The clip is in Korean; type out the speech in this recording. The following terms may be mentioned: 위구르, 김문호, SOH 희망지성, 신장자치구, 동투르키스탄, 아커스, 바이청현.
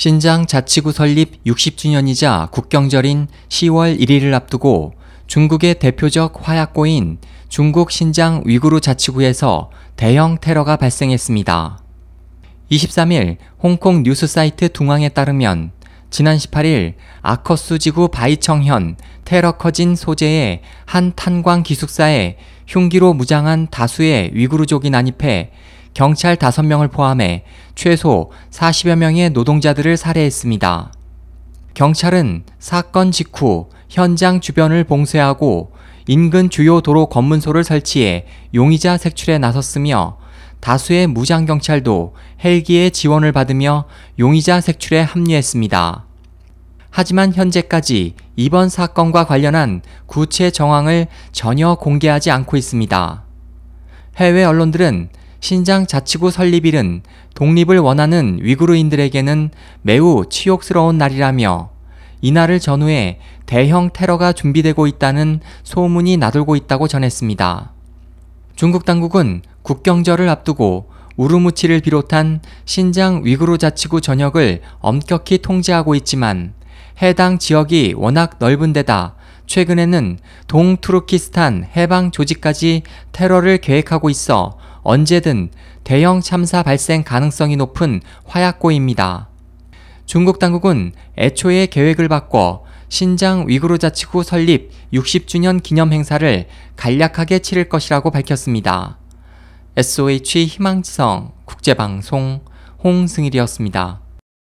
신장자치구 설립 60주년이자 국경절인 10월 1일을 앞두고 중국의 대표적 화약고인 중국 신장 위구르 자치구에서 대형 테러가 발생했습니다. 23일 홍콩 뉴스 사이트 둥앙에 따르면 지난 18일 아커스 지구 바이청현 테러 커진 소재의 한 탄광 기숙사에 흉기로 무장한 다수의 위구르족이 난입해 경찰 5명을 포함해 최소 40여 명의 노동자들을 살해했습니다. 경찰은 사건 직후 현장 주변을 봉쇄하고 인근 주요 도로 검문소를 설치해 용의자 색출에 나섰으며 다수의 무장 경찰도 헬기의 지원을 받으며 용의자 색출에 합류했습니다. 하지만 현재까지 이번 사건과 관련한 구체 정황을 전혀 공개하지 않고 있습니다. 해외 언론들은 신장자치구 설립일은 독립을 원하는 위구르인들에게는 매우 치욕스러운 날이라며 이날을 전후해 대형 테러가 준비되고 있다는 소문이 나돌고 있다고 전했습니다. 중국 당국은 국경절을 앞두고 우르무치를 비롯한 신장 위구르 자치구 전역을 엄격히 통제하고 있지만 해당 지역이 워낙 넓은 데다 최근에는 동투르키스탄 해방 조직까지 테러를 계획하고 있어 언제든 대형 참사 발생 가능성이 높은 화약고입니다. 중국 당국은 애초에 계획을 바꿔 신장 위구르 자치구 설립 60주년 기념 행사를 간략하게 치를 것이라고 밝혔습니다. SOH 희망지성 국제방송 홍승일이었습니다.